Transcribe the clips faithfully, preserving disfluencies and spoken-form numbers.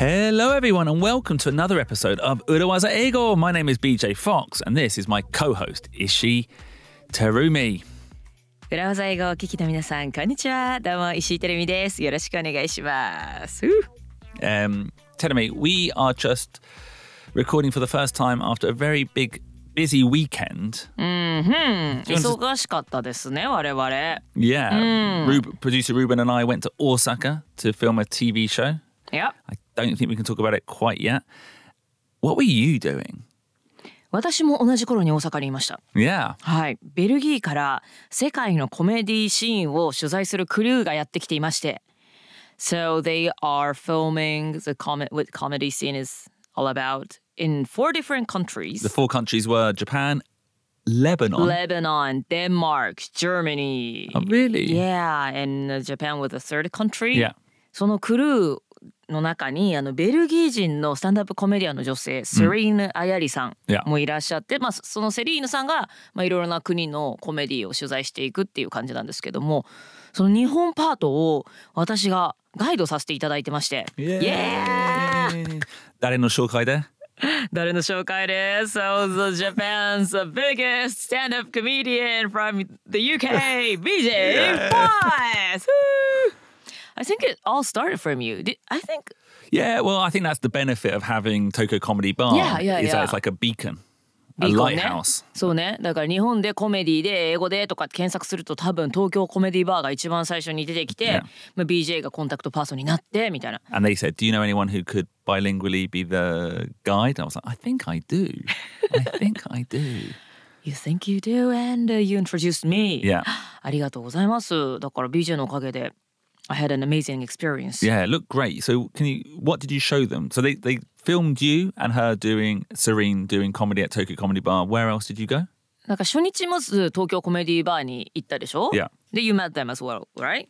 Hello everyone and welcome to another episode of Urawaza Ego. My name is B J Fox and this is my co-host Ishii Terumi.裏技英語を聞きの皆さん、こんにちは。どうも、石井てるみです。よろしくお願いします。Um, Terumi, we are just recording for the first time after a very big, busy weekend. Mm-hmm.忙しかったですね、我々。Yeah.、Mm. Ruben, producer Ruben and I went to Osaka to film a T V show. Yep. I don't think we can talk about it quite yet. What were you doing?私も同じ頃に大阪にいました。Yeah. はい、ベルギーから世界のコメディシーンを取材するクルーがやってきていまして。So they are filming the com- what comedy scene is all about in four different countries. The four countries were Japan, Lebanon, Lebanon, Denmark, Germany. Oh, really? Yeah, and Japan was the third country. Yeah. そのクルーの中にあのベルギー人のスタンダップコメディアンの女性、うん、Serene Ayari さんもいらっしゃって、まあ、そのセリーヌさんが、まあ、いろいろな国のコメディを取材していくっていう感じなんですけども、その日本パートを私がガイドさせていただいてまして、イエーイ、イエーイ。誰の紹介で誰の紹介です。 So the Japan's the biggest stand-up comedian from the U K ビージェー Fox. I think it all started from you. Did, I think... Yeah, well, I think that's the benefit of having Tokyo Comedy Bar. Yeah, yeah, yeah. Is that it's like a beacon, a lighthouse. そうね。だから日本でコメディで英語でとか検索すると多分東京コメディバーが一番最初に出てきて、まあ ビージェー がコンタクトパーソンになってみたいな。And they said, do you know anyone who could bilingually be the guide? I was like, I think I do. I think I do.You think you do, and、uh, you introduced me. Yeah. ありがとうございます。だから ビージェー のおかげで。I had an amazing experience. Yeah, it looked great. So can you, what did you show them? So they, they filmed you and her doing, Serene doing comedy at Tokyo Comedy Bar. Where else did you go? なんか初日まず東京コメディーバーに行ったでしょ? Yeah. You met them as well, right?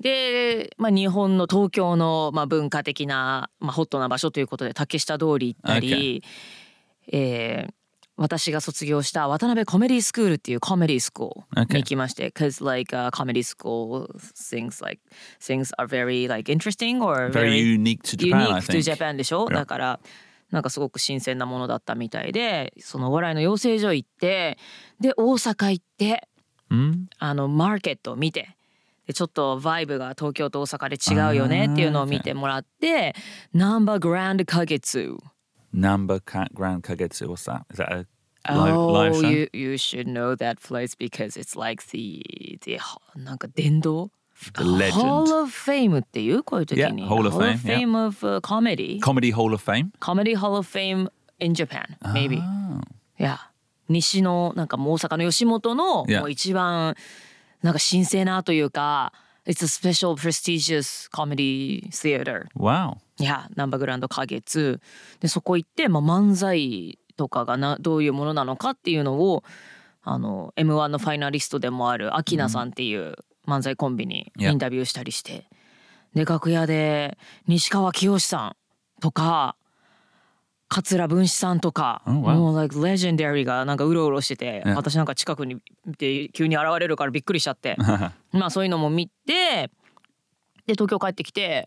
で、まあ、日本の東京の、まあ、文化的な、まあ、ホットな場所ということで竹下通り行ったり、okay. えー、私が卒業した渡辺コメディスクールっていうコメディスクールに行きまして、because、okay. like、uh, comedy school things like things are very like interesting or very, very unique to Japan. Unique to Japan でしょ、yeah. だからなんかすごく新鮮なものだったみたいで、そのお笑いの養成所行って、で大阪行って、mm? あのマーケットを見て。でちょっとバイブが東京と大阪で違うよねっていうのを見てもらって、okay. Namba Grand Kagetsu。Namba Grand Kagetsu, what's that? Is that a live, oh, live show? You, you should know that place because it's like the, the なんか殿堂 The legend. Hall of Fame っていうこういう時に。Yeah, Hall of Fame. Hall of Fame、yeah. of、uh, comedy. Comedy Hall of Fame? Comedy Hall of Fame in Japan, maybe.、Oh. Yeah. 西のなんかもう大阪の吉本の、yeah. もう一番なんか神聖なというか、It's a special prestigious comedy theater. Wow.いや、ナンバーグランド花月でそこ行って、まあ、漫才とかがなどういうものなのかっていうのをあの エムワン のファイナリストでもあるアキナさんっていう漫才コンビにインタビューしたりして、yeah. で楽屋で西川きよしさんとか桂文枝さんとか、oh, wow. もう like legendary がなんかうろうろしてて、yeah. 私なんか近くにで急に現れるからびっくりしちゃってまあそういうのも見てで東京帰ってきて。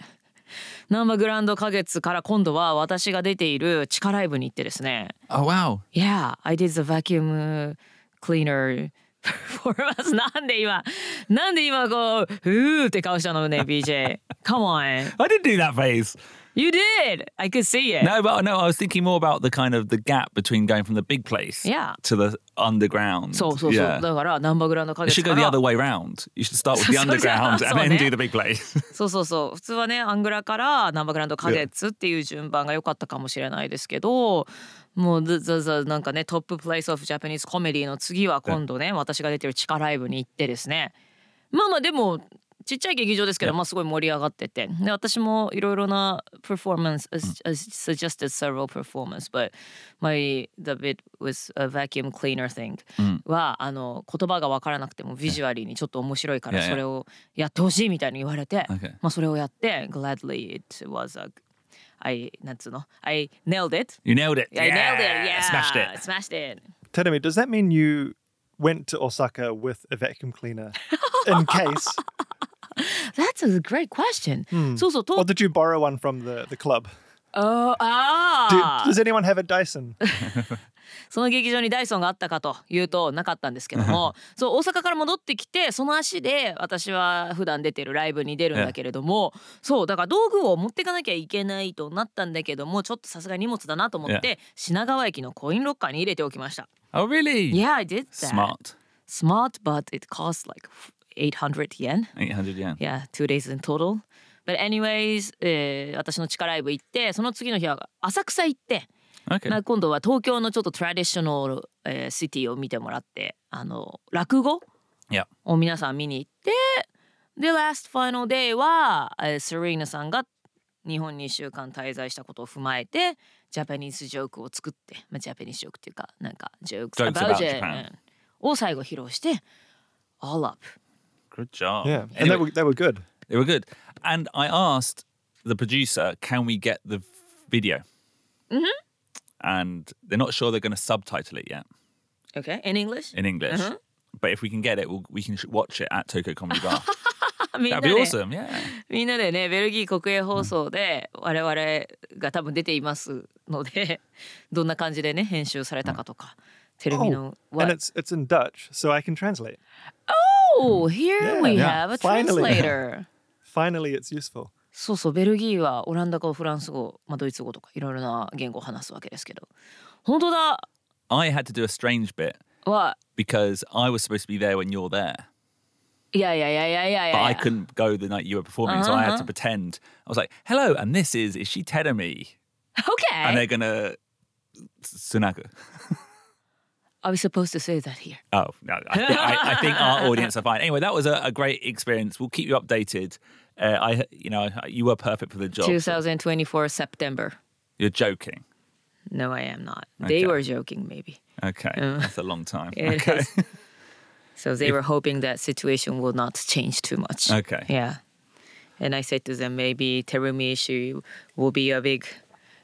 ナンバーグランド花月から今度は私が出ている地下ライブに行ってですね。Oh wow. Yeah, I did the vacuum cleaner performance. なんで今、なんで今こう、うーって顔したのね、ビージェー。Come on. I didn't do that face. You did. I could see it. No, but no, I was thinking more about the kind of the gap between going from the big place、yeah. to the underground. そうそうそう。Yeah. だからナンバーグランド花月から。It should go the other way round. You should start with the underground and then do the big place. そうそうそう。普通はね、アングラからナンバーグランド花月っていう順番が良かったかもしれないですけど、もう the, the, the, なんかね、トッププレイスオフジャパニーズコメディの次は今度ね、私が出てる地下ライブに行ってですね。まあまあでも。ちっちゃい劇場ですけど、まあ、すごい盛り上がってて、で私もいろいろな performance suggested several performance, but my the bit with a vacuum cleaner thing は、うん、あの言葉が分からなくてもビジュアリーにちょっと面白いからそれをやってほしいみたいに言われて、yeah, yeah. まあそれをやって、gladly it was a I なんつうの I nailed it. You nailed it. I nailed it. Yeah, smashed it. Smashed it. Tell me, does that mean you went to Osaka with a vacuum cleaner in case? That's a great question. Mm. So, so, to- or did you borrow one from the, the club? Oh, ah. Do, does anyone have a Dyson? その劇場にダイソンがあったかというとなかったんですけどもそう大阪から戻ってきてその足で私は普段出てるライブに出るんだけれどもそうだから道具を持っていかなきゃいけないとなったんだけどもちょっとさすが荷物だなと思って品川駅のコインロッカーに入れておきました。Oh really? Yeah, I did that. Smart. Smart, but it cost like eight hundred yen. eight hundred yen. Yeah, two days in total. But anyways、えー、私の地下ライブ行ってその次の日は浅草行ってOkay. なんか今度は東京のちょっとトラディショナル、えー、シティを見てもらってあの落語を皆さん見に行って、yeah. で Last Final Day は、えー、セリーナさんが日本にいっしゅうかん滞在したことを踏まえてジャパニーズジョークを作って、まあ、ジャパニーズジョークっていうかなんかジョーク about Japan を最後披露して All up Good job Yeah and anyway, they were, they were good They were good And I asked the producer Can we get the video? Mm-hmm And they're not sure they're going to subtitle it yet. Okay, in English? In English. Uh-huh. But if we can get it, we'll, we can watch it at Tokyo Comedy Bar. That'd be awesome, yeah. みんなでね、ベルギー国営放送で我々が多分出ていますので、どんな感じでね、編集されたかとか。テレビの Oh, and it's, it's in Dutch, so I can translate. Oh, here yeah, we yeah. have a translator. Finally, Finally it's useful.そうそうベルギーはオランダ語フランス語、まあ、ドイツ語とかいろいろな言語を話すわけですけど本当だ I had to do a strange bit What? Because I was supposed to be there when you're there いやいやいやいやいやいや But I couldn't go the night you were performing、uh-huh. So I had to pretend I was like Hello and this is Ishii Terumi Okay And they're gonna Sunaku Are we supposed to say that here? Oh no I, th- I, I think our audience are fine Anyway that was a, a great experience We'll keep you updatedUh, I, you know, you were perfect for the job. twenty twenty-four, so. September. You're joking. No, I am not. Okay. They were joking, maybe. Okay, uh, that's a long time. Okay. So they if, were hoping that situation will not change too much. Okay. Yeah. And I said to them, maybe Terumi Ishii will be a big,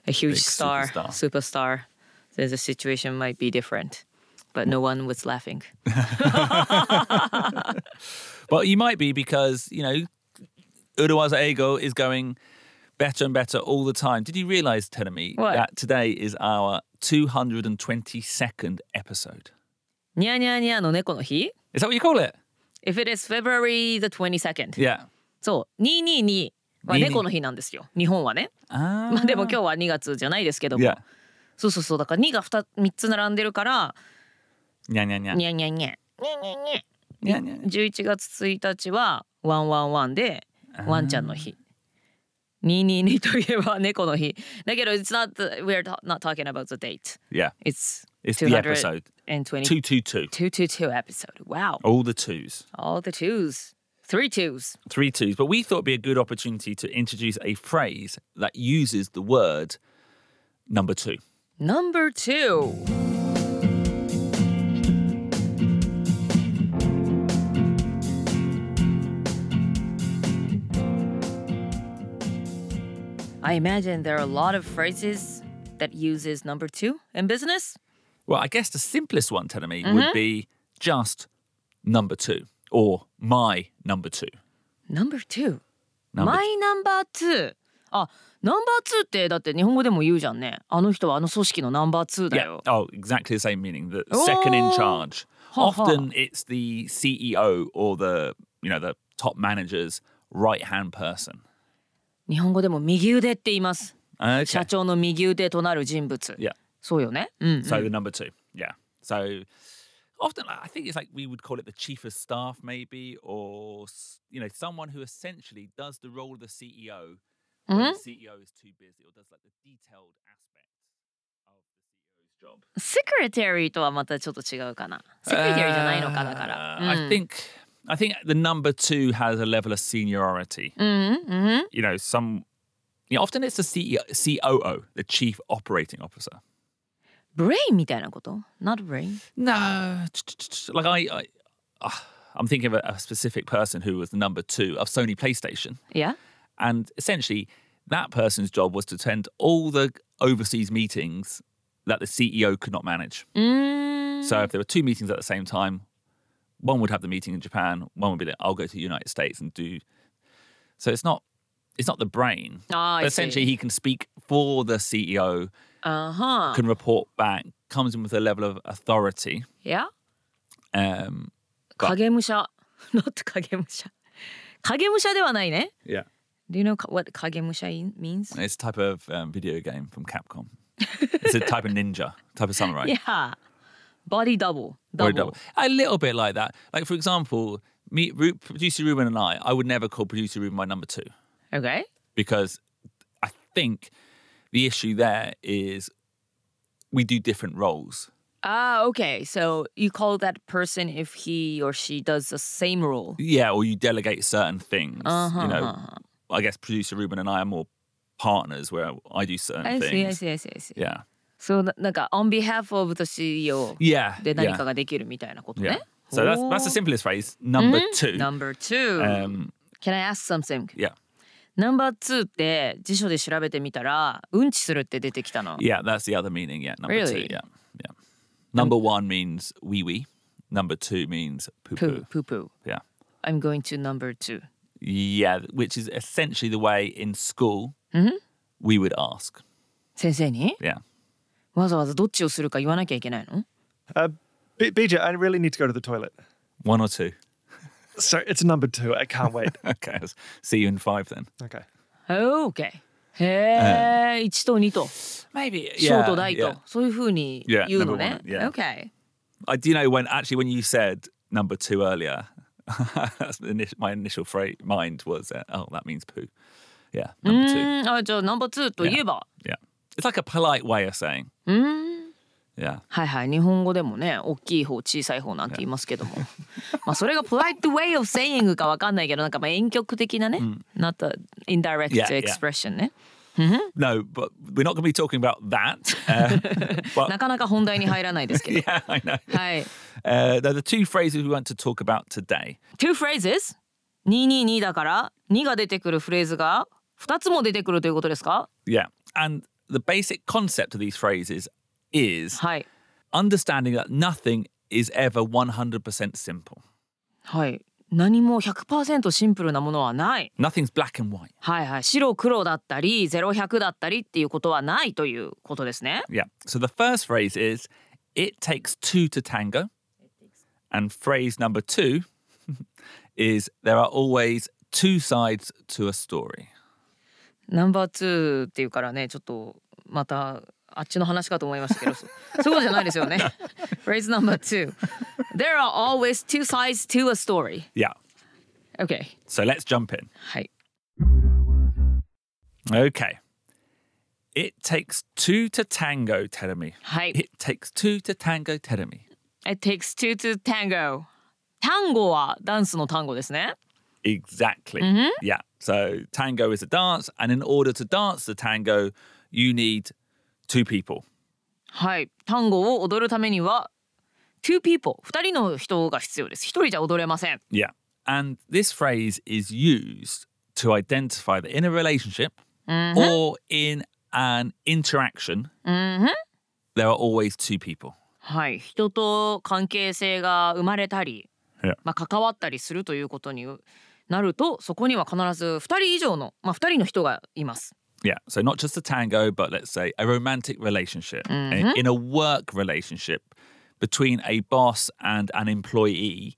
a huge big star, superstar. superstar. Then the situation might be different. But no one was laughing. Well, you might be because, you know,Urawaza Ego is going better and better all the time. Did you realise, Terumi, that today is our two hundred twenty-second episode? Nya nya nya no neko no hi? Is that what you call it? If it is February the twenty-second. Yeah. So, two twenty-twoは猫の日なんですよ。日本はね。あー。まあでも今日はにがつじゃないですけども。Yeah. そうそうそう。だからにがふたつ並んでるから。にゃにゃにゃ。にゃにゃにゃ。にゃにゃにゃ。にゃにゃ。じゅういちがつついたちはいちいちいちで。ワンちゃんの日。にひゃくにじゅうにといえば猫の日。だけど、it's not the, we're not talking about the date. Yeah. It's, it's the episode. two twenty-two two twenty-two episode. Wow. All the twos. All the twos. Three twos. Three twos. But we thought it'd be a good opportunity to introduce a phrase that uses the word number two. Number two.I imagine there are a lot of phrases that uses number two in business. Well, I guess the simplest one, Terumi, mm-hmm. would be just number two or my number two. Number two. Number my two. number two. Ah, number two ってだって日本語でも言うじゃんね。あの人はあの組織の number two だよ。Yeah. Oh, exactly the same meaning. The second in charge. Often it's the C E O or the, you know, the top manager's right-hand person.日本語でも右腕って言います。Okay. 社長の右腕となる人物。Yeah. そうよね。うんうん。So the number two. Yeah. So often I think it's like we would call it the chief of staff maybe or you know someone who essentially does the role of the C E O when、mm-hmm. the C E O is too busy or does like the detailed aspect of the C E O's job. Secretary とはまたちょっと違うかな。Secretary じゃないのかだから。Uh, うん、I think I think the number two has a level of seniority. Mm-hmm, mm-hmm. You know, some... You know, often it's the C E O, C O O, the chief operating officer. Brain みたいなこと? Not brain? No. Like, I, I, I'm thinking of a, a specific person who was the number two of Sony PlayStation. Yeah. And essentially, that person's job was to attend all the overseas meetings that the C E O could not manage. Mm. So if there were two meetings at the same time...One would have the meeting in Japan. One would be like, I'll go to the United States and do... So it's not... it's not the brain. Ah, but essentially, see. he can speak for the C E O, uh-huh. can report back, comes in with a level of authority. Yeah. Um, but... Kagemusha. Not kagemusha. Kagemusha ではないね? Yeah. Do you know what kagemusha means? It's a type of um, video game from Capcom. It's a type of ninja, type of samurai. Yeah. Body double. double. Body double. A little bit like that. Like, for example, me, Ru- producer Ruben and I, I would never call producer Ruben my number two. Okay. Because I think the issue there is we do different roles. Ah, okay. So you call that person if he or she does the same role. Yeah, or you delegate certain things. Uh-huh. You know, I guess producer Ruben and I are more partners where I do certain I things. See, I see, I see, I see. Yeah. So, like, on behalf of the C E O, yeah, de nanka ga dekiru mitaina koto ne. So that's that's the simplest phrase. Number mm-hmm. two. Number two. Um, Can I ask something? Yeah. Number two って辞書で調べてみたら、うんちするって出てきたの。Yeah, that's the other meaning. Yeah, number really? two. Yeah, yeah. Number one means wee wee. Number two means poo poo. Poo poo. Yeah. I'm going to number two. Yeah, which is essentially the way in school mm-hmm. we would ask. 先生に? Yeah. わざわざどっちをするか言わなきゃいけないの? Uh, B- BJ, I really need to go to the toilet. One or two? So it's number two. I can't wait. Okay, I'll see you in five then. Okay. Okay. へえ、いちとにと。Maybe. Yeah. 小と大と。そういうふうに言うのね。Yeah. Okay. I do know when actually when you said number two earlier, that's my initial phrase, mind was uh, oh that means poo. Yeah. Number two. あ、じゃあ number two と言えば。Yeah. It's like a polite way of saying. うん。Yeah. はいはい、日本語でもね、大きい方、小さい方なんて言いますけども、まあそれが polite way of saying かわかんないけど、なんかまあ婉曲的なね、not an indirect yeah, expression ね。Yeah. No, but we're not going to be talking about that. Uh, but... なかなか本題に入らないですけど。Yeah, I know. はい。Uh, the two phrases we want to talk about today. Two phrases? にひゃくにじゅうにだから、にが出てくるフレーズがふたつも出てくるということですか? Yeah, and the basic concept of these phrases is understanding that nothing is ever one hundred percent simple. はい。何も ひゃくパーセント シンプルなものはない。Nothing's black and white. はいはい。白黒だったり、ゼロひゃくだったりっていうことはないということですね。Yeah. So the first phrase is, it takes two to tango. And phrase number two is, there are always two sides to a story. ナンバーツーっていうからね、ちょっとまたあっちの話かと思いましたけど、そういうことじゃないですよね。Phrase number two. There are always two sides to a story. Yeah. Okay. So let's jump in. はい。Okay. It takes two to tango, Terumi. はい。It takes two to tango, Terumi. It takes two to tango. タンゴはダンスの単語ですね。Exactly. Mm-hmm. Yeah. So tango is a dance, and in order to dance the tango, you need two people. はい。単語を踊るためには two people. 二人の人が必要です。一人じゃ踊れません。Yeah. And this phrase is used to identify that in a relationship mm-hmm. or in an interaction, mm-hmm. there are always two people. はい。人と関係性が生まれたり、yeah. まあ関わったりするということになると、そこには必ず二人以上の、まあ二人の人がいます。Yeah, so not just a tango, but let's say a romantic relationship, mm-hmm. in a work relationship between a boss and an employee,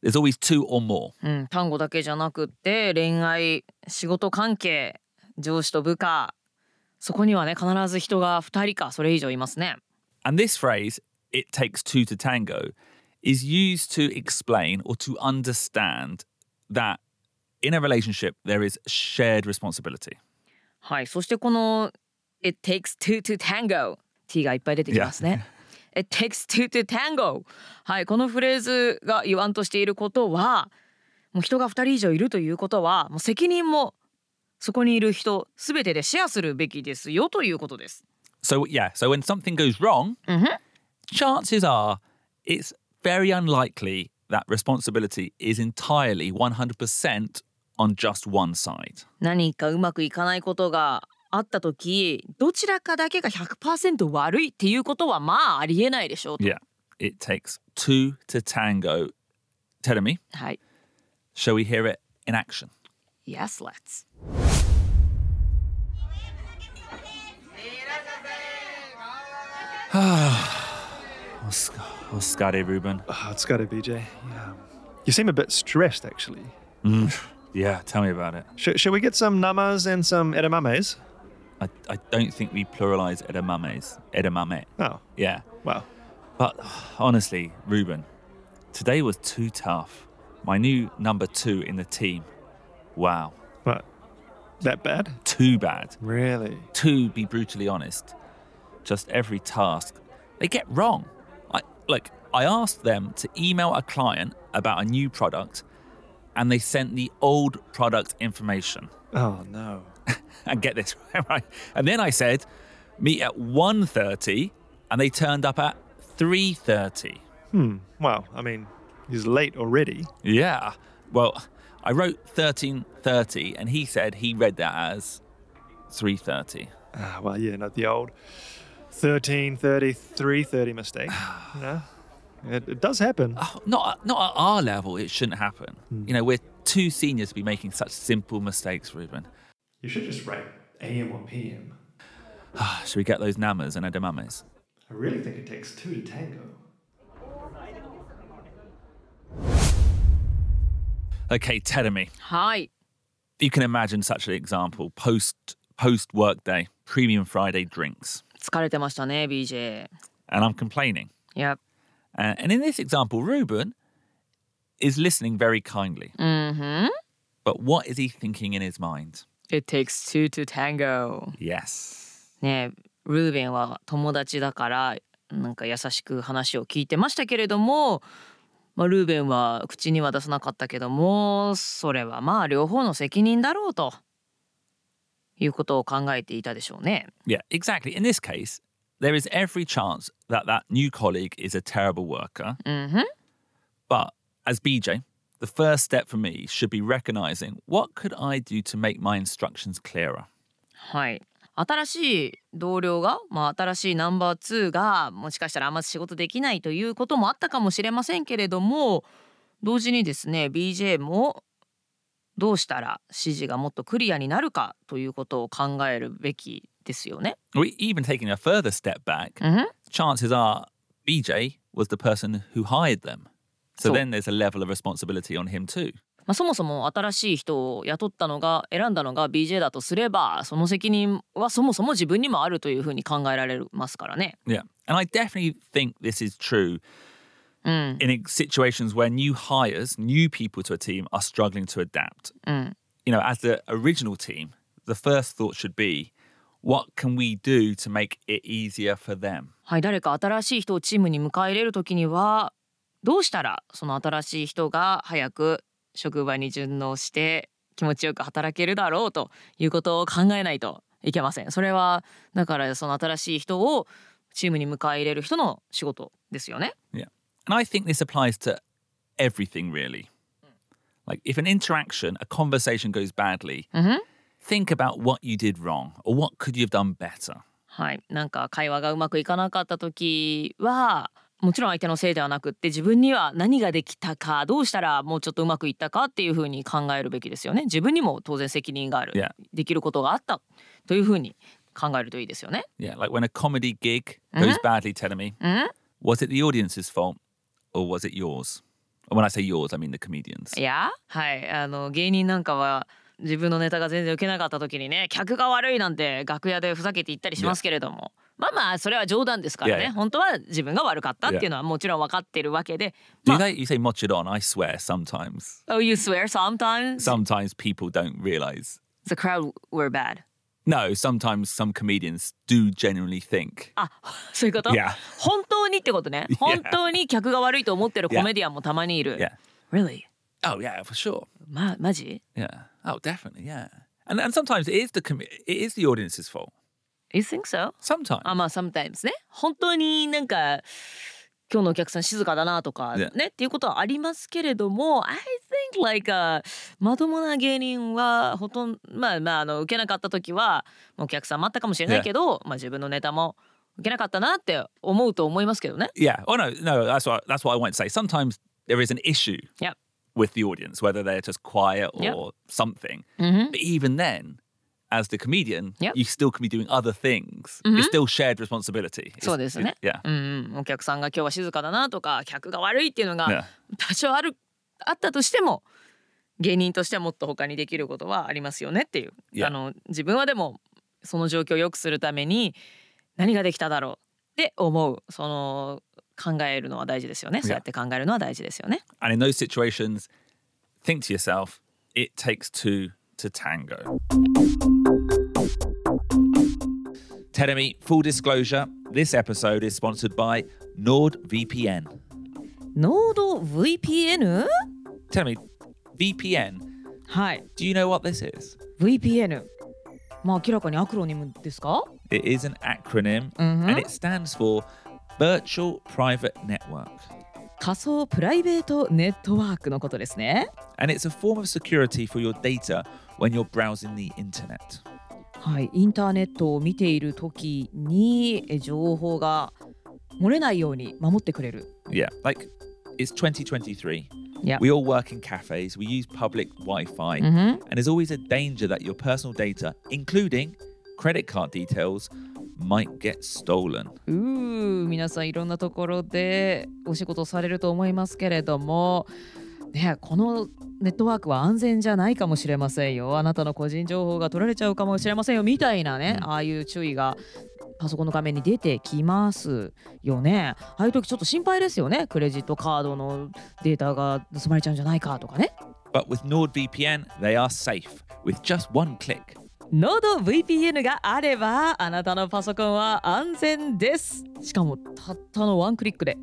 there's always two or more. うん、単語だけじゃなくって恋愛、仕事関係、上司と部下、そこにはね必ず人がふたりかそれ以上いますね。And this phrase, it takes two to tango, is used to explain or to understand that in a relationship there is shared responsibility. はい、そしてこの It takes two to tango T がいっぱい出てきますね、yeah. It takes two to tango はい、このフレーズが言わんとしていることはもう人がふたり以上いるということはもう責任もそこにいる人すべてでシェアするべきですよということです So yeah, so when something goes wrong、mm-hmm. chances are it's very unlikely that responsibility is entirely one hundred percent on just one side. 何かうまくいかないことがあったとき、どちらかだけが ひゃくパーセント 悪いっていうことはまあありえないでしょうと。Yeah, it takes two to tango. Tell me. はい。Shall we hear it in action? Yes, let's. お疲れ、Ruben. Oh, 疲れ、ビージェー. Yeah. You seem a bit stressed, actually. Mm. Yeah, tell me about it. Sh- should we get some namas and some edamames? I, I don't think we pluralize edamames. Edamame. Oh. Yeah. Wow. But honestly, Ruben, today was too tough. My new number two in the team. Wow. What? That bad? Too bad. Really? To be brutally honest, just every task they get wrong. I, like, I asked them to email a client about a new product and they sent the old product information. Oh, no. And get this, right? And then I said, meet at one thirty and they turned up at three thirty. Hmm. Well, I mean, he's late already. Yeah. Well, I wrote thirteen thirty and he said he read that as three thirty. Ah, well, yeah, not the old thirteen thirty, three thirty mistake. You know? It, it does happen. Oh, not, not at our level, it shouldn't happen. Mm. You know, we're too senior to be making such simple mistakes, Ruben. You should just write A M or P M. Should we get those namas and edamames? I really think it takes two to tango. Okay, Terumi. Hi. You can imagine such an example. Post post work day, premium Friday drinks. 疲れてました ね, B J. And I'm complaining. Yep. Uh, and in this example, Ruben is listening very kindly. Mm-hmm. But what is he thinking in his mind? It takes two to tango. Yes. ね, Ruben は友達だからなんか優しく話を聞いてましたけれども。まあ、ルーベンは口には出さなかったけども、それはまあ両方の責任だろうということを考えていたでしょうね。Yeah, exactly. In this case, there is every chance that that new colleague is a terrible worker. Mm-hmm. But as B J, the first step for me should be recognizing what could I do to make my instructions clearer. はい。新しい同僚が、まあ、新しいナンバーツーがもしかしたらあんまり仕事できないということもあったかもしれませんけれども、同時にですね ビージェー もどうしたら指示がもっとクリアになるかということを考えるべきですよね。 We even taking a further step back、mm-hmm. chances are B J was the person who hired them, so then there's a level of responsibility on him too。まあ、そもそも新しい人を雇ったのが選んだのが ビージェー だとすれば、その責任はそもそも自分にもあるというふうに考えられますからね。Yeah, and I definitely think this is true、うん、in situations where new hires, new people to a team are struggling to adapt.、うん、You know, as the original team, the first thought should be, what can we do to make it easier for them? はい、誰か新しい人をチームに迎え入れるときには、どうしたらその新しい人が早く職場に順応して気持ちよく働けるだろうということを考えないといけません。それはだからその新しい人をチームに迎え入れる人の仕事ですよね。Yeah. And I think this applies to everything really. Like if an interaction, a conversation goes badly,、mm-hmm. think about what you did wrong or what could you have done better. はい、なんか会話がうまくいかなかった時はもちろん相手のせいではなくって自分には何ができたか、どうしたらもうちょっとうまくいったかっていうふうに考えるべきですよね。自分にも当然責任がある、yeah. できることがあったというふうに考えるといいですよね。Yeah, like when a comedy gig goes badly, Terumi, was it the audience's fault or was it yours? When I say yours, I mean the comedians. Yeah? はい、あの芸人なんかは自分のネタが全然ウケなかった時にね、客が悪いなんて楽屋でふざけて言ったりしますけれども。Yeah.まあまあそれは冗談ですからね。Yeah, yeah. 本当は自分が悪かったっていうのはもちろん分かってるわけで。Do、まあ、you say much it on? I swear sometimes. Oh, you swear sometimes? Sometimes people don't realize. The crowd were bad. No, sometimes some comedians do genuinely think. あ、そういうこと、yeah. 本当にってことね。本当に客が悪いと思ってるコメディアンもたまにいる。Yeah. Really? Oh, yeah, for sure. ま、マジ? Yeah. Oh, definitely, yeah. And, and sometimes it is, the com- it is the audience's fault.You think so? Sometimes. あ、まあ sometimes ね。本当になんか今日のお客さん静かだなとかね、yeah. っていうことはありますけれども、I think like a まともな芸人はほとんどまあまああの受けなかった時はお客さんもあったかもしれないけど、yeah. まあ自分のネタも受けなかったなって思うと思いますけどね。Yeah. Oh no, no. That's what that's what I want to say. Sometimes there is an issue、yep. with the audience, whether they're just quiet or、yep. something.、Mm-hmm. But even then. as the comedian, yep. you still can be doing other things. Mm-hmm. It's still shared responsibility. It's, そうですね。It, yeah. うん、お客さんが今日は静かだなとか、客が悪いっていうのが多少ある、あったとしても、芸人としてはもっと他にできることはありますよねっていう。Yeah. あの、自分はでもその状況を良くするために何ができただろうって思う。その考えるのは大事ですよね。そうやって考えるのは大事ですよね。And in those situations, think to yourself, it takes two to tango. Terumi, full disclosure, this episode is sponsored by NordVPN. NordVPN? Terumi, V P N. Hi. Do you know what this is? V P N. まあ明らかにアクロニムですか? It is an acronym、mm-hmm. and it stands for Virtual Private Network. 仮想プライベートネットワークのことですね。 And it's a form of security for your data when you're browsing the internet. はい、インターネットを見ているときに情報が漏れないように守ってくれる。 Yeah, like it's twenty twenty-three. Yeah. We all work in cafes, we use public Wi-Fi, mm-hmm. and there's always a danger that your personal data, including credit card details,might get stolen. うー、皆さんいろんなところでお仕事をされると思いますけれども、ね、このネットワークは安全じゃないかもしれませんよ。あなたの個人情報が取られちゃうかもしれませんよみたいなね、うん、ああいう注意がパソコンの画面に出てきますよね。ああいう時ちょっと心配ですよね。クレジットカードのデータが盗まれちゃうんじゃないかとかね。But with NordVPN, they are safe with just one click.NordVPN があればあなたのパソコンは安全です。しかもたったのワンクリックで。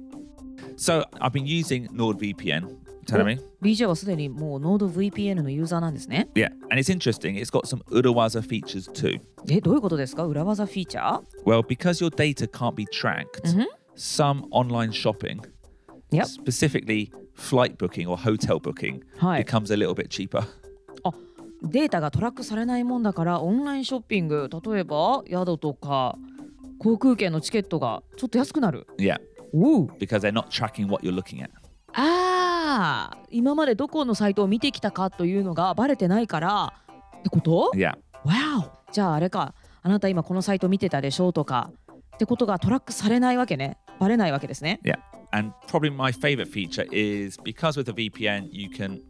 So I've been using NordVPN. Tell me. B J はすでにもう NordVPN のユーザーなんですね。 Yeah, and it's interesting. It's got some Urawaza features too. え、どういうことですか？ Urawaza feature? Well, because your data can't be tracked、mm-hmm. some online shopping、yep. specifically flight booking or hotel booking、はい、becomes a little bit cheaper. あ、データがトラックされないもんだから、オンラインショッピング、例えば宿とか航空券のチケットがちょっと安くなる。Yeah. Ooh. Because they're not tracking what you're looking at. ああ、今までどこのサイトを見てきたかというのがバレてないからってこと？ Yeah. Wow. じゃああれか、あなた今このサイト見てたでしょとかってことがトラックされないわけね。バレないわけですね。Yeah. And probably my favorite feature is because with a V P N you can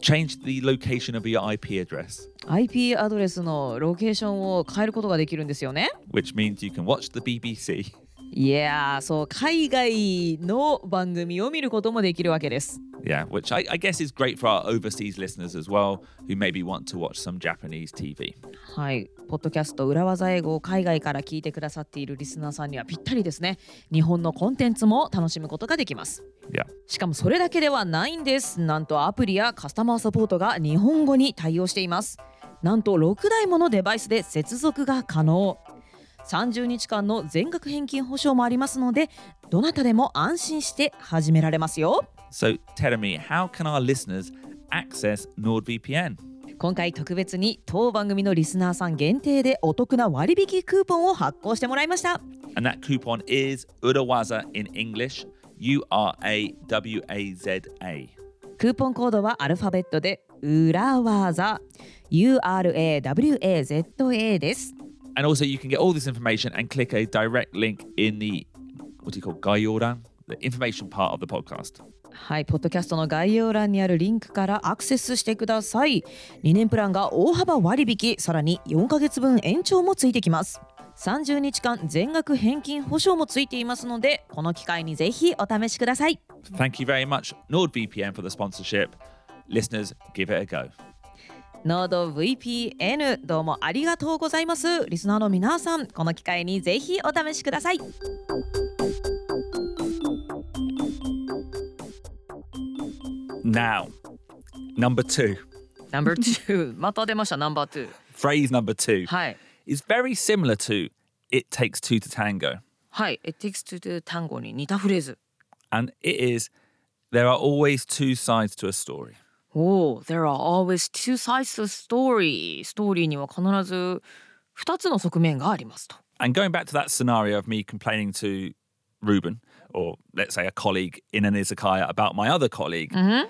change the location of your I P address. I P アドレスのロケーションを変えることができるんですよね。Which means you can watch the B B C. Yeah, そう、海外の番組を見ることもできるわけです。Yeah, which I, I guess is great for our overseas listeners as well, who maybe want to watch some Japanese T V. はい、ポッドキャスト裏技英語を海外から聞いてくださっているリスナーさんにはぴったりですね。日本のコンテンツも楽しむことができます。Yeah. しかもそれだけではないんです。なんとアプリやカスタマーサポートが日本語に対応しています。なんとろくだいものデバイスで接続が可能。さんじゅうにちかんの全額返金保証もありますので、どなたでも安心して始められますよ。So, Terumi, how can our listeners access NordVPN? 今回特別に当番組のリスナーさん限定でお得な割引クーポンを発行してもらいました。And that coupon is Urawaza in English, U R A W A Z A. クーポンコードはアルファベットで Urawaza, U R A W A Z A です。And also you can get all this information and click a direct link in the, what do you call, 概要欄? The information part of the podcast. はい、ポッドキャストの概要欄にあるリンクからアクセスしてください。にねんプランが大幅割引、さらによんかげつぶん延長もついてきます。さんじゅうにちかん全額返金保証もついていますので、この機会にぜひお試しください。Thank you very much, NordVPN, for the sponsorship. Listeners, give it a go.NordVPN どうもありがとうございます。リスナーの皆さん、この機会にぜひお試しください。Now number two number two また出ました number two phrase number two、はい、is very similar to it takes two to tango。 はい、 it takes two to tango に似たフレーズ。 and it is there are always two sides to a story。Oh, there are always two sides to a story. ストーリーには必ずふたつの側面がありますと。 And going back to that scenario of me complaining to Ruben, or let's say a colleague in an izakaya about my other colleague, mm-hmm.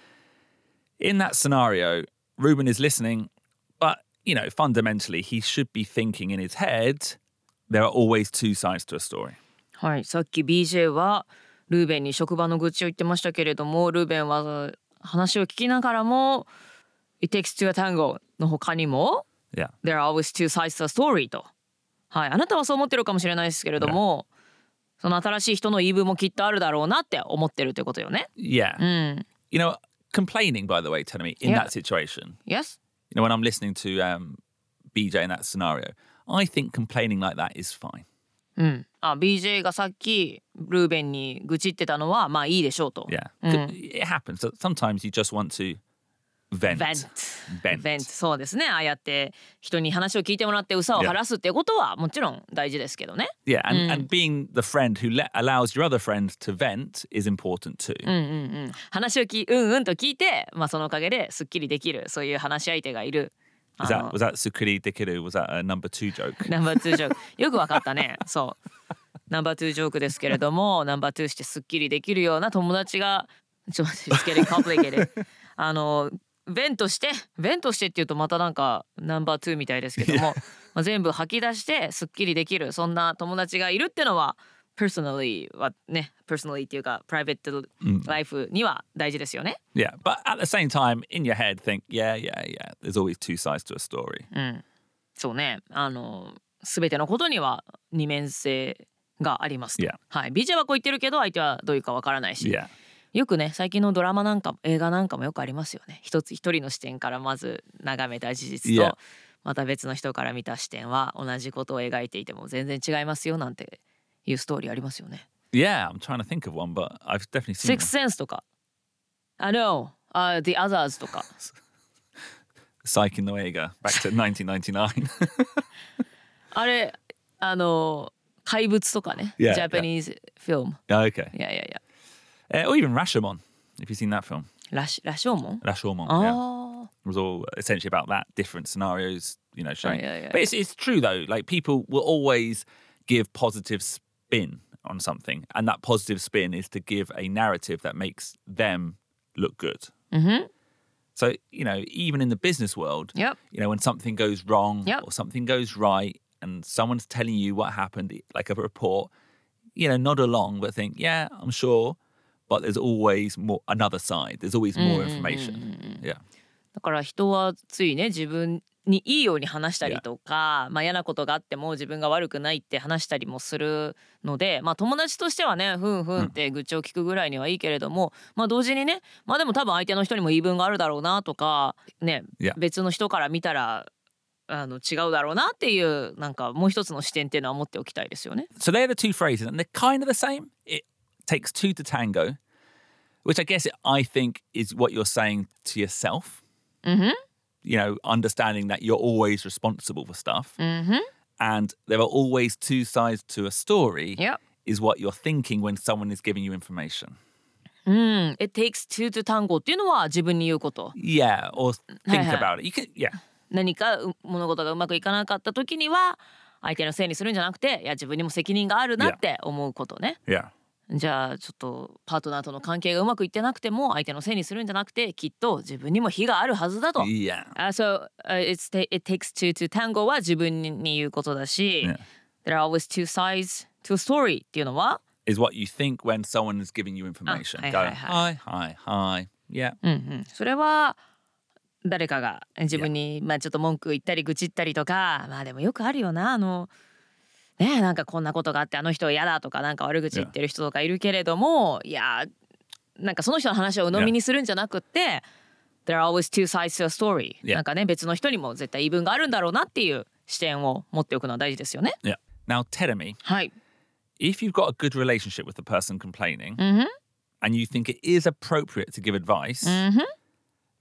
in that scenario, Ruben is listening, but you know, fundamentally, he should be thinking in his head, there are always two sides to a story. はい、さっき ビージェー はルーベンに職場の愚痴を言ってましたけれども、ルーベンは話を聞きながらも It takes two a tango の他にも、yeah. There are always two sides to a story と、はい、あなたはそう思ってるかもしれないですけれども、yeah. その新しい人の言い分もきっとあるだろうなって思ってるということよね。 Yeah、うん、You know, complaining, by the way, Terumi, in、yeah. that situation. Yes. You know, when I'm listening to、um, B J in that scenario, I think complaining like that is fine.うん、あ ビージェー がさっきルーベンに愚痴ってたのはまあいいでしょうと。Yeah.、うん、It happens. Sometimes you just want to vent. Vent. Vent. Vent. そうですね。ああやって人に話を聞いてもらって憂さを晴らすってことはもちろん大事ですけどね。Yeah, and,、うん、and being the friend who let, allows your other friend to vent is important too. うんうんうん。話をきうんうんと聞いて、まあそのおかげですっきりできるそういう話し相手がいる。Was that, was that Sukuri Dekiru? Was that a number two joke? Number two joke. よくわかったね。そう。ナンバーツージョークですけれども、ナンバーツーしてすっきりできるような友達が、ちょっと待って、it's getting complicated. あの、ベントして、ベントしてっていうとまたなんかナンバーツーみたいですけども、まあ、全部吐き出してすっきりできる、そんな友達がいるってのは、personally はね、personally っていうか、private life には大事ですよね。Yeah, but at the same time, in your head, think, yeah, yeah, yeah, there's always two sides to a story. うん、そうね、あの、すべてのことには二面性があります。Yeah. はい、ビージェー はこう言ってるけど、相手はどういうかわからないし、yeah. よくね、最近のドラマなんかも映画なんかもよくありますよね。一つ一人の視点からまず眺めた事実と、yeah. また別の人から見た視点は同じことを描いていても全然違いますよなんて。いうストーリーありますよね。Yeah, I'm trying to think of one, but I've definitely seen Sixth Sense とか、I know、uh, The Others とか。Psych in the Vega, back to nineteen ninety-nine あれ、あの怪物とかね、yeah, Japanese yeah. film. Yeah, okay. Yeah, yeah, yeah.、Uh, or even Rashomon, if you've seen that film. Rash Rashomon. Rashomon. Oh. Yeah. It was all essentially about that, different scenarios, you know, showing. Yeah, yeah, yeah. But it's it's true though. Like people will always give positive spin.spin on something, and that positive spin is to give a narrative that makes them look good. Mm-hmm. So, you know, even in the business world, yep. you know, when something goes wrong yep. or something goes right and someone's telling you what happened, like a report, you know, nod along, but think, yeah, I'm sure, but there's always more, another side. There's always more mm-hmm. information. Yeah. だから人はついね、自分にいいように話したりとか、yeah. まあ、嫌なことがあっても自分が悪くないって話したりもするので、まあ、友達としてはねふんふんって愚痴を聞くぐらいにはいいけれども、うん、まあ同時にね、まあでも多分相手の人にも言い分があるだろうなとかね、yeah. 別の人から見たらあの違うだろうなっていうなんかもう一つの視点っていうのは持っておきたいですよね。So they're the two phrases and they're kind of the same. It takes two to tango, which I guess it, I think is what you're saying to yourself. Mm-hmm.You know, understanding that you're always responsible for stuff, mm-hmm. and there are always two sides to a story, yep. is what you're thinking when someone is giving you information. Mm, it takes two to tango っていうのは自分に言うこと。Yeah, or think、はいはい、about it. You can, yeah. 何か物事がうまくいかなかった時には相手のせいにするんじゃなくて、いや自分にも責任があるなって思うことね。Yeah.じゃあちょっとパートナーとの関係がうまくいってなくても相手のせいにするんじゃなくてきっと自分にも非があるはずだと。Yeah. Uh, so、uh, it's t- it takes two to tango は自分に言うことだし、yeah. There are always two sides to a story っていうのは is what you think when someone is giving you information. はいはいはい。はいはい。Yeah. うんうん。それは誰かが自分に、yeah. まあちょっと文句言ったり愚痴ったりとか、まあでもよくあるよなあの。ねえなんかこんなことがあってあの人嫌だとかなんか悪口言ってる人とかいるけれども、yeah. いやなんかその人の話を鵜呑みにするんじゃなくって、yeah. There are always two sides to a story、yeah. なんかね別の人にも絶対言い分があるんだろうなっていう視点を持っておくのは大事ですよね。Yeah. Now Terumi、はい、if you've got a good relationship with the person complaining、mm-hmm. and you think it is appropriate to give advice、mm-hmm.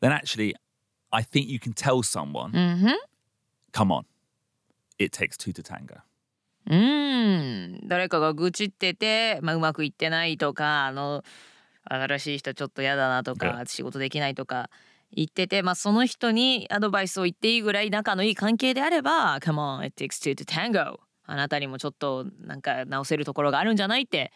then actually I think you can tell someone、mm-hmm. come on, it takes two to tango。うん、誰かが愚痴ってて、まあ、うまくいってないとかあの新しい人ちょっと嫌だなとか、yeah. 仕事できないとか言ってて、まあ、その人にアドバイスを言っていいぐらい仲のいい関係であれば Come on, it takes two to tango あなたにもちょっとなんか直せるところがあるんじゃないって、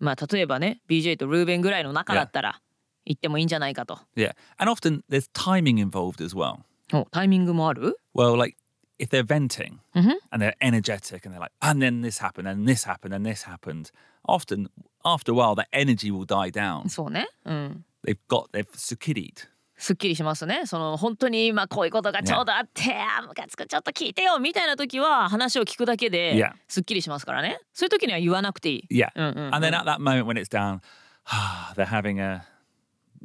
まあ、例えばね ビージェー とルーベンぐらいの仲だったら言ってもいいんじゃないかと。Yeah, and often there's timing involved as well Oh, timingもある? Well, like, if they're venting, mm-hmm. and they're energetic, and they're like, and then this happened, and this happened, and this happened, often, after a while, that energy will die down. そうね。うん。They've got, they've sukiried.すっきりしますね。その本当に今こういうことがちょうどあって、yeah. ムカつくちょっと聞いてよみたいな時は話を聞くだけですっきりしますからね。そういう時には言わなくていい。Yeah. うんうんうん、And then at that moment when it's down, they're having a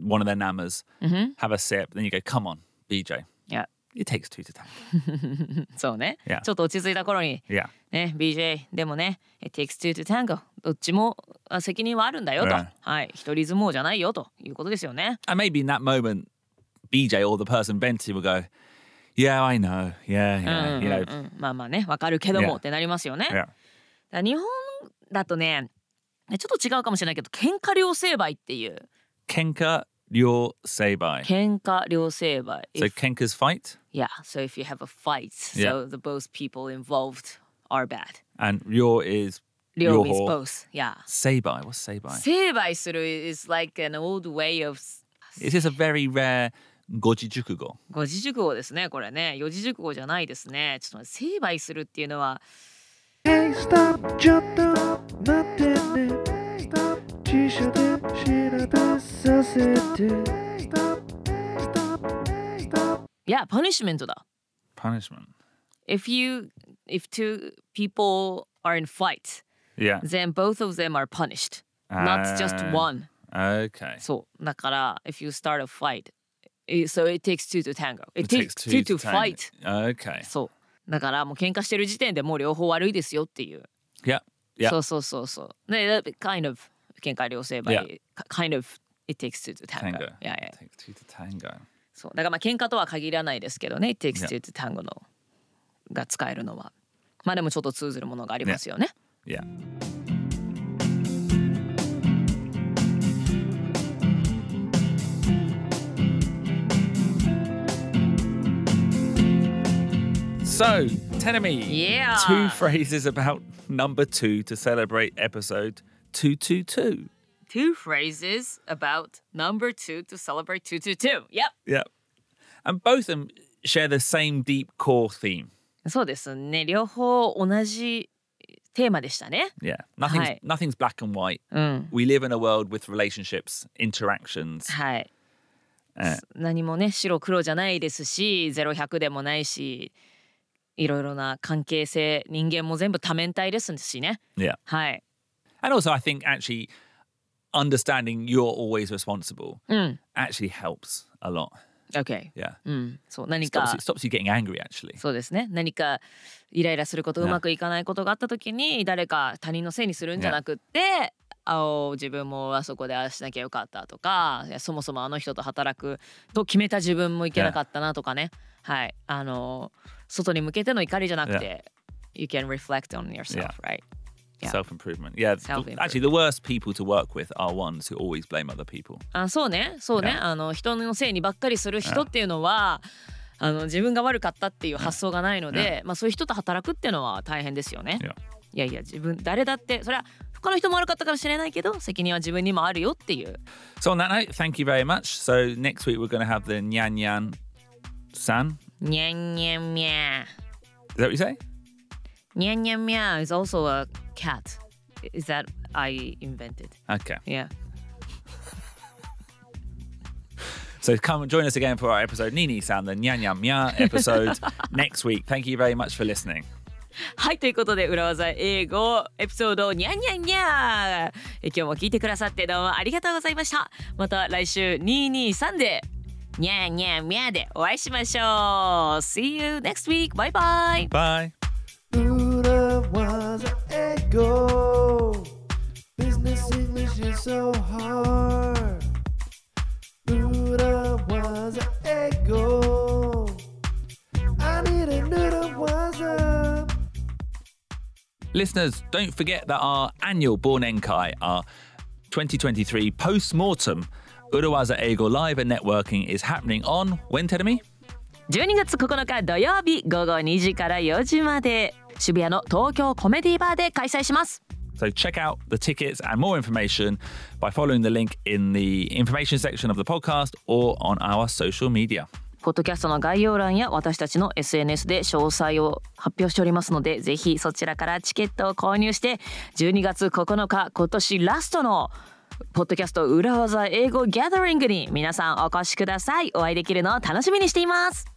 one of their namas,、mm-hmm. have a sip, then you go, come on, B J. Yeah. It takes two to tango. そうね。Yeah. ちょっと落ち着いた頃に、yeah. ね、B J でもね、it takes two to tango. どっちも責任はあるんだよと。Yeah. はい、一人相撲じゃないよということですよね。And maybe in that moment.B J or the person venting will go, yeah, I know, yeah, yeah, you know. まあまあね、わかるけども、yeah. ってなりますよね。Yeah. だ日本だとね、ちょっと違うかもしれないけど、喧嘩両成敗っていう。喧嘩両成敗。喧嘩両成敗。So kenkers fight? Yeah, so if you have a fight, so、yeah. the both people involved are bad. And 両 is両 is both. Yeah. 成敗 what's 成敗？成敗する is like an old way of. Is this a very rare?五字熟語。五字熟語ですね、これね。四字熟語じゃないですね。ちょっと成敗するっていうのは。Hey, stop! ちょっと待ってね。Stop! 辞書で調べさせて。Stop! Stop! Stop! Yeah, punishment だ。Punishment. If you, if two people are in fight, yeah. then both of them are punished. Not just one. Okay. そう。だから、if you start a fight.So it takes two to tango. It, it takes, takes two, two to fight. Okay. そう。だからもう喧嘩してる時点でもう両方悪いですよっていう。Yeah. Yeah. そうそうそうそう。ね、kind of 喧嘩両成敗。Kind of it takes two to tango. tango. Yeah, yeah. It takes two to tango. そう。だからまあ喧嘩とは限らないですけどね。It takes two to tango のが使えるのは。まあでもちょっと通ずるものがありますよね。Yeah. yeah.So, Terumi, yeah. two phrases about number two to celebrate episode two twenty-two. Two phrases about number two to celebrate two twenty-two. Yep. Yep. And both of them share the same deep core theme. そうですね。両方同じテーマでしたね。Yeah. Nothing's,、はい、nothing's black and white.、うん、We live in a world with relationships, interactions. はい。Uh, 何もね、白黒じゃないですし、ゼロひゃくでもないし。いろいろな関係性、人間も全部多面体ですしね。Yeah. はい。And also, I think actually understanding you're always responsible、うん、actually helps a lot. Okay. Yeah. うん。そう、何か stops, stops you getting angry actually. そうですね。何かイライラすること、yeah. うまくいかないことがあったときに誰か他人のせいにするんじゃなくって、yeah.あ自分もあそこでああしなきゃよかったとかそもそもあの人と働くと決めた自分もいけなかったなとかね、yeah. はい、あの外に向けての怒りじゃなくて、yeah. You can reflect on yourself, yeah. right? Yeah. Self-improvement. Yeah, Self-improvement. Actually the worst people to work with are ones who always blame other people. あそうね、そうね、yeah. あの人のせいにばっかりする人っていうのは、yeah. あの自分が悪かったっていう発想がないので、yeah. まあ、そういう人と働くっていうのは大変ですよね、yeah.いやいや自分誰だってそれは他の人も悪かったかもしれないけど責任は自分にもあるよっていう。So on that note, thank you very much. So next week we're going to have the Nyan Nyan San. Nyan Nyan Mia. Is that what you say? Nyan Nyan Mia is also a cat. Is that I invented? Okay. Yeah. So come and join us again for our episode Nini San, the Nyan Nyan Mia episode next week. Thank you very much for listening.はいということで裏技英語エピソードにゃんにゃんにゃー今日も聞いてくださってどうもありがとうございました。また来週にひゃくにじゅうさんでにゃんにゃんにゃーでお会いしましょう。 See you next week. Bye bye. Bye. 裏技英語 Business English is so hard 裏技英語 I need a new 技Listeners, don't forget that our annual Born Enkai, our twenty twenty-three post-mortem Urawaza Ego Live and Networking is happening on when, Terumi? twelve月nine日土曜日午後にじからよじまで渋谷の東京コメディバーで開催します。So check out the tickets and more information by following the link in the information section of the podcast or on our social media. ポッドキャストの概要欄や私たちの エスエヌエス で詳細を発表しておりますので、ぜひそちらからチケットを購入してじゅうにがつここのか今年ラストのポッドキャスト裏技英語ギャザリングに皆さんお越しください。お会いできるのを楽しみにしています。